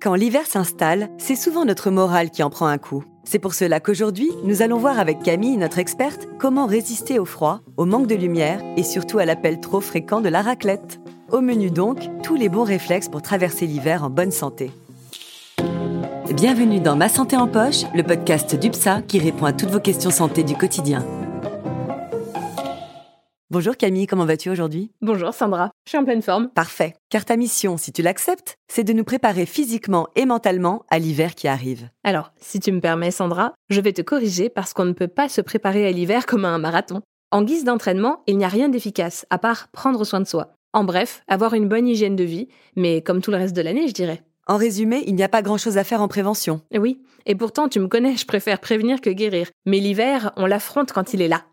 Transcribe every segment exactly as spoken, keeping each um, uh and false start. Quand l'hiver s'installe, c'est souvent notre morale qui en prend un coup. C'est pour cela qu'aujourd'hui, nous allons voir avec Camille, notre experte, comment résister au froid, au manque de lumière et surtout à l'appel trop fréquent de la raclette. Au menu donc, tous les bons réflexes pour traverser l'hiver en bonne santé. Bienvenue dans Ma Santé en Poche, le podcast d'U P S A qui répond à toutes vos questions santé du quotidien. Bonjour Camille, comment vas-tu aujourd'hui ? Bonjour Sandra, je suis en pleine forme. Parfait, car ta mission, si tu l'acceptes, c'est de nous préparer physiquement et mentalement à l'hiver qui arrive. Alors, si tu me permets Sandra, je vais te corriger parce qu'on ne peut pas se préparer à l'hiver comme à un marathon. En guise d'entraînement, il n'y a rien d'efficace, à part prendre soin de soi. En bref, avoir une bonne hygiène de vie, mais comme tout le reste de l'année, je dirais. En résumé, il n'y a pas grand-chose à faire en prévention. Oui, et pourtant, tu me connais, je préfère prévenir que guérir. Mais l'hiver, on l'affronte quand il est là.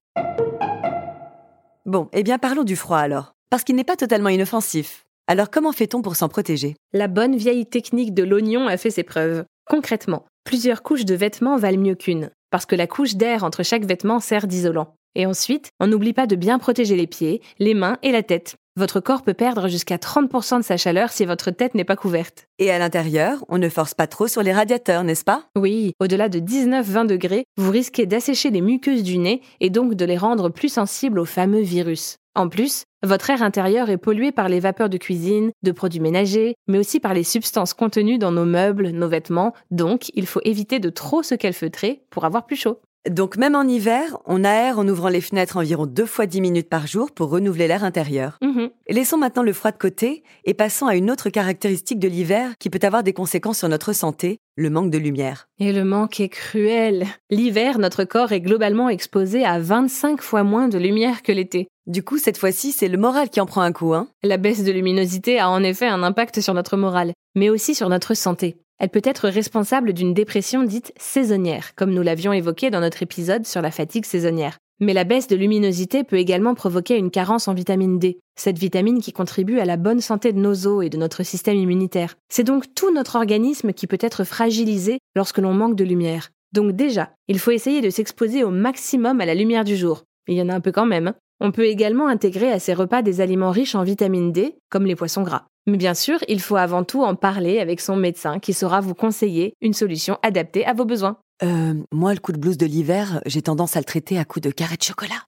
Bon, eh bien parlons du froid alors, parce qu'il n'est pas totalement inoffensif. Alors comment fait-on pour s'en protéger ? La bonne vieille technique de l'oignon a fait ses preuves. Concrètement, plusieurs couches de vêtements valent mieux qu'une, parce que la couche d'air entre chaque vêtement sert d'isolant. Et ensuite, on n'oublie pas de bien protéger les pieds, les mains et la tête. Votre corps peut perdre jusqu'à trente pour cent de sa chaleur si votre tête n'est pas couverte. Et à l'intérieur, on ne force pas trop sur les radiateurs, n'est-ce pas ? Oui, au-delà de dix-neuf à vingt degrés, vous risquez d'assécher les muqueuses du nez et donc de les rendre plus sensibles aux fameux virus. En plus, votre air intérieur est pollué par les vapeurs de cuisine, de produits ménagers, mais aussi par les substances contenues dans nos meubles, nos vêtements, donc il faut éviter de trop se calfeutrer pour avoir plus chaud. Donc même en hiver, on aère en ouvrant les fenêtres environ deux fois dix minutes par jour pour renouveler l'air intérieur. Mmh. Laissons maintenant le froid de côté et passons à une autre caractéristique de l'hiver qui peut avoir des conséquences sur notre santé, le manque de lumière. Et le manque est cruel. L'hiver, notre corps est globalement exposé à vingt-cinq fois moins de lumière que l'été. Du coup, cette fois-ci, c'est le moral qui en prend un coup, hein ? La baisse de luminosité a en effet un impact sur notre moral, mais aussi sur notre santé. Elle peut être responsable d'une dépression dite saisonnière, comme nous l'avions évoqué dans notre épisode sur la fatigue saisonnière. Mais la baisse de luminosité peut également provoquer une carence en vitamine D, cette vitamine qui contribue à la bonne santé de nos os et de notre système immunitaire. C'est donc tout notre organisme qui peut être fragilisé lorsque l'on manque de lumière. Donc déjà, il faut essayer de s'exposer au maximum à la lumière du jour. Il y en a un peu quand même, hein. On peut également intégrer à ses repas des aliments riches en vitamine D, comme les poissons gras. Mais bien sûr, il faut avant tout en parler avec son médecin qui saura vous conseiller une solution adaptée à vos besoins. Euh, moi, le coup de blues de l'hiver, j'ai tendance à le traiter à coups de carré de chocolat.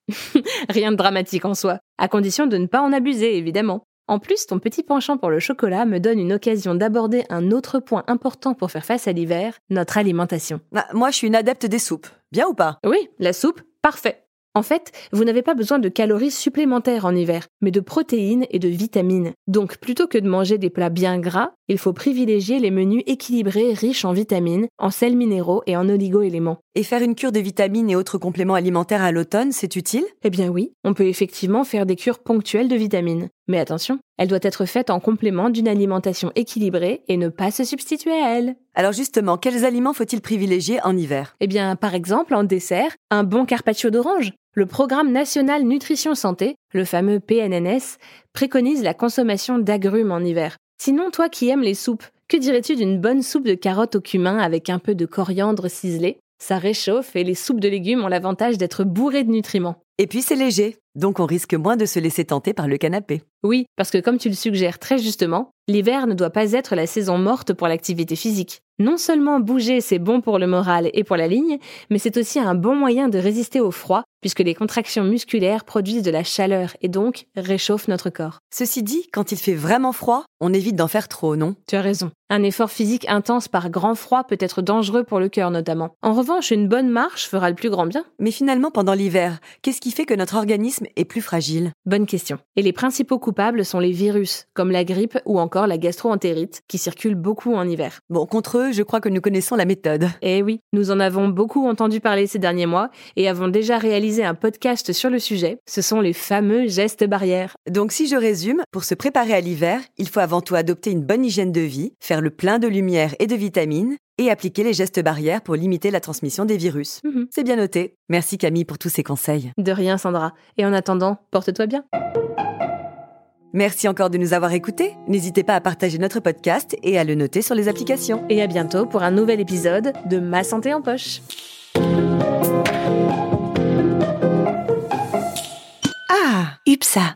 Rien de dramatique en soi, à condition de ne pas en abuser, évidemment. En plus, ton petit penchant pour le chocolat me donne une occasion d'aborder un autre point important pour faire face à l'hiver, notre alimentation. Bah, moi, je suis une adepte des soupes. Bien ou pas ? Oui, la soupe, parfait. En fait, vous n'avez pas besoin de calories supplémentaires en hiver, mais de protéines et de vitamines. Donc, plutôt que de manger des plats bien gras, il faut privilégier les menus équilibrés, riches en vitamines, en sels minéraux et en oligo-éléments. Et faire une cure de vitamines et autres compléments alimentaires à l'automne, c'est utile ? Eh bien oui, on peut effectivement faire des cures ponctuelles de vitamines. Mais attention, elle doit être faite en complément d'une alimentation équilibrée et ne pas se substituer à elle. Alors justement, quels aliments faut-il privilégier en hiver ? Eh bien, par exemple, en dessert, un bon carpaccio d'orange. Le Programme National Nutrition Santé, le fameux P N N S, préconise la consommation d'agrumes en hiver. Sinon, toi qui aimes les soupes, que dirais-tu d'une bonne soupe de carottes au cumin avec un peu de coriandre ciselée ? Ça réchauffe et les soupes de légumes ont l'avantage d'être bourrées de nutriments. Et puis c'est léger, donc on risque moins de se laisser tenter par le canapé. Oui, parce que comme tu le suggères très justement, l'hiver ne doit pas être la saison morte pour l'activité physique. Non seulement bouger, c'est bon pour le moral et pour la ligne, mais c'est aussi un bon moyen de résister au froid, puisque les contractions musculaires produisent de la chaleur et donc réchauffent notre corps. Ceci dit, quand il fait vraiment froid, on évite d'en faire trop, non ? Tu as raison. Un effort physique intense par grand froid peut être dangereux pour le cœur notamment. En revanche, une bonne marche fera le plus grand bien. Mais finalement, pendant l'hiver, qu'est-ce qui fait que notre organisme est plus fragile ? Bonne question. Et les principaux coupables sont les virus, comme la grippe ou encore la gastro-entérite, qui circulent beaucoup en hiver. Bon, contre eux, je crois que nous connaissons la méthode. Eh oui, nous en avons beaucoup entendu parler ces derniers mois et avons déjà réalisé un podcast sur le sujet. Ce sont les fameux gestes barrières. Donc si je résume, pour se préparer à l'hiver, il faut avant tout adopter une bonne hygiène de vie, faire le plein de lumière et de vitamines et appliquer les gestes barrières pour limiter la transmission des virus. Mmh. C'est bien noté. Merci Camille pour tous ces conseils. De rien Sandra. Et en attendant, porte-toi bien. Merci encore de nous avoir écoutés. N'hésitez pas à partager notre podcast et à le noter sur les applications. Et à bientôt pour un nouvel épisode de Ma Santé en Poche. Ah, U P S A.